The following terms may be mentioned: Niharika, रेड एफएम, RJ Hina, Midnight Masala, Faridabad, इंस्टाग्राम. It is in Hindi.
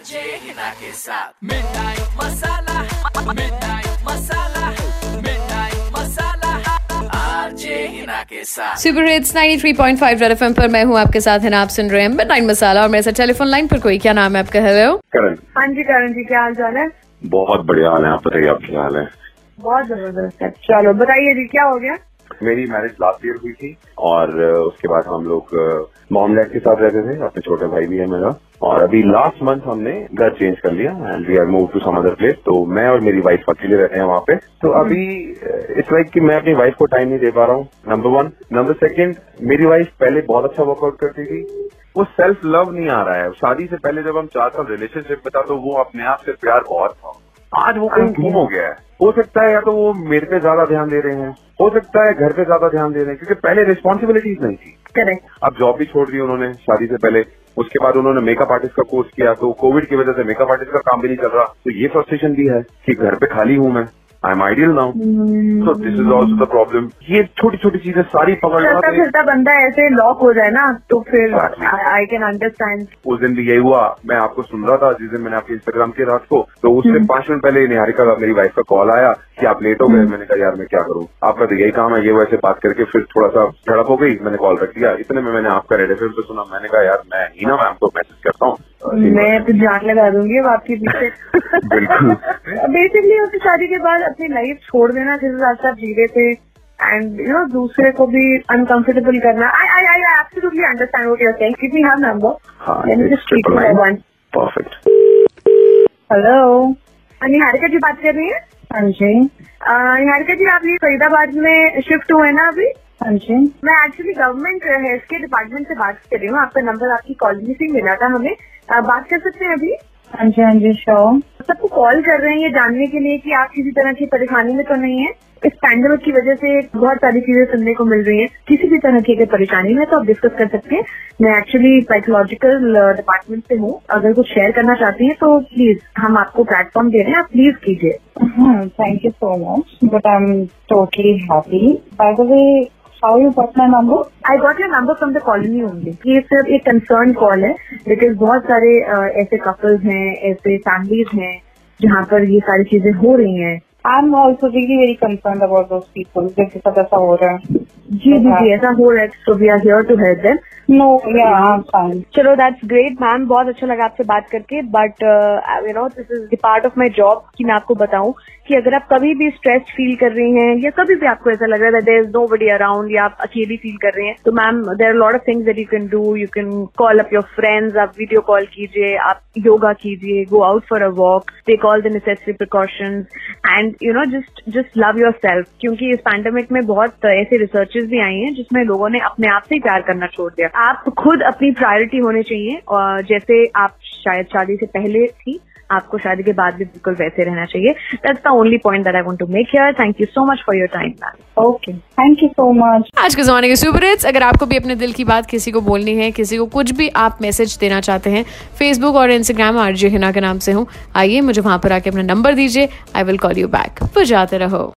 आरजे हिना के साथ midnight masala, midnight masala, midnight masala RJ Hina के साथ। सुपर हिट्स 93.5 रेड एफएम पर मैं हूँ आपके साथ हिना, आप सुन रहे हैं मिडनाइट मसाला। और मेरे साथ टेलीफोन लाइन पर कोई, क्या नाम है आपका? हेलो करण। हाँ जी करण जी, क्या हाल चाल है? बहुत बढ़िया हाल है, आप बताइए आप क्या हाल है? बहुत जबरदस्त है। चलो बताइए जी क्या हो गया? मेरी मैरिज लास्ट ईयर हुई थी और उसके बाद हम लोग मॉम डैड के साथ रहते थे, अपने छोटे भाई भी है मेरा, और अभी लास्ट मंथ हमने घर चेंज कर लिया and we are move to some other place. तो मैं और मेरी वाइफ अकेले रहते हैं वहाँ पे। तो अभी इट्स लाइक कि मैं अपनी वाइफ को टाइम नहीं दे पा रहा हूँ, नंबर वन। नंबर सेकेंड, मेरी वाइफ पहले बहुत अच्छा वर्कआउट करती थी, वो सेल्फ लव नहीं आ रहा है। शादी से पहले जब हम 4 साल रिलेशनशिप में था तो वो अपने आप से प्यार बहुत था, आज वो कहीं गुम हो गया है। हो सकता है या तो वो मेरे पे ज्यादा ध्यान दे रहे हैं, हो सकता है घर पे ज्यादा ध्यान दे रहे हैं, क्योंकि पहले रिस्पॉन्सिबिलिटीज नहीं थी। करेक्ट। अब जॉब भी छोड़ दी उन्होंने शादी से पहले, उसके बाद उन्होंने मेकअप आर्टिस्ट का कोर्स किया, तो कोविड की वजह से मेकअप आर्टिस्ट का काम भी नहीं चल रहा। तो ये फ्रस्ट्रेशन भी है कि घर पे खाली हूँ मैं, I am ideal now, so this is also the problem. ये छोटी छोटी चीजें सारी पकड़ रहा है बंदा, ऐसे लॉक हो जाए ना तो फिर आई कैन अंडरस्टैंड। उस दिन भी यही हुआ, मैं आपको सुन रहा था जिस दिन मैंने आपके इंस्टाग्राम के रात को, तो उससे 5 मिनट पहले निहारिका का, मेरी वाइफ का कॉल आया कि आप लेट हो गए। मैंने कहा यार मैं क्या करूँ, आपका तो यही काम है, ये वैसे बात करके फिर थोड़ा सा झड़प हो गई, मैंने कॉल रख दिया। इतने में मैंने आपका रेड एफएम पे सुना, मैंने कहा यार मैं ही ना मैम को मैसेज करता हूँ, मैं तो जान लगा दूंगी अब आपके पीछे। बिल्कुल। बेसिकली उसकी शादी के बाद अपनी लाइफ छोड़ देना जिस हिसाब से आप जी रहे थे, एंड यू नो दूसरे को भी अनकंफर्टेबल करना। I absolutely understand what you are saying. Give me her number, just speak to one. Perfect. Hello, Niharika ji बात कर रही है? हाँ जी। निहारिका जी आप ये फरीदाबाद में शिफ्ट हुए ना अभी? हाँ जी। मैं एक्चुअली गवर्नमेंट हेल्थ के डिपार्टमेंट से बात कर रही हूँ, आपका नंबर आपकी कॉलोनी से मिला था हमें। बात कर सकते हैं अभी? हाँ जी हाँ जी श्योर। सबको कॉल कर रहे हैं ये जानने के लिए कि आप किसी तरह की परेशानी में तो नहीं है। इस पैंडेमिक की वजह से बहुत सारी चीजें सुनने को मिल रही है, किसी भी तरह की अगर परेशानी है तो आप डिस्कस कर सकते हैं। मैं एक्चुअली साइकोलॉजिकल डिपार्टमेंट से हूँ, अगर कुछ शेयर करना चाहती हैं तो प्लीज, हम आपको प्लेटफॉर्म दे रहे हैं, आप प्लीज कीजिए। Thank you so much, but I am totally happy. By the way How you got my number? I got your number from the colony only. ये सिर्फ एक concerned call है, because बहुत सारे ऐसे couples हैं, ऐसे families हैं जहाँ पर ये सारी चीजें हो रही हैं। I'm also really very concerned about those people जिनके साथ ऐसा हो रहा है। जी जी ऐसा हो रहा है, so we are here to help them. No, yeah, I'm fine. चलो that's great मैम, बहुत अच्छा लगा आपसे बात करके, but you know this is the part of my job कि मैं आपको बताऊँ कि अगर आप कभी भी स्ट्रेस फील कर रही हैं या कभी भी आपको ऐसा लग रहा है देयर इज नोबडी अराउंड या आप अकेली फील कर रहे हैं, तो ma'am there are lot of things that you can do. You can call up your friends, आप वीडियो कॉल कीजिए, आप योगा कीजिए, go out for a walk, take all the necessary precautions and you know just love your self. क्योंकि इस पैंडेमिक में बहुत ऐसे रिसर्चेस भी आई हैं जिसमें लोगों ने अपने आप से ही प्यार करना छोड़ दिया। आप खुद अपनी प्रायोरिटी होनी चाहिए, और जैसे आप शायद शादी से पहले थी आपको शादी के बाद भी बिल्कुल वैसे रहना चाहिए। That's the only point that I want to make here. Thank you so much for your time ma'am. Okay thank you so much. आज के जमाने के सुपर हिट्स, अगर आपको भी अपने दिल की बात किसी को बोलनी है, किसी को कुछ भी आप मैसेज देना चाहते हैं, फेसबुक और इंस्टाग्राम आरजे हिना के नाम से हूँ, आइए मुझे वहां पर आके अपना नंबर दीजिए, I will call you back. तो जाते रहो।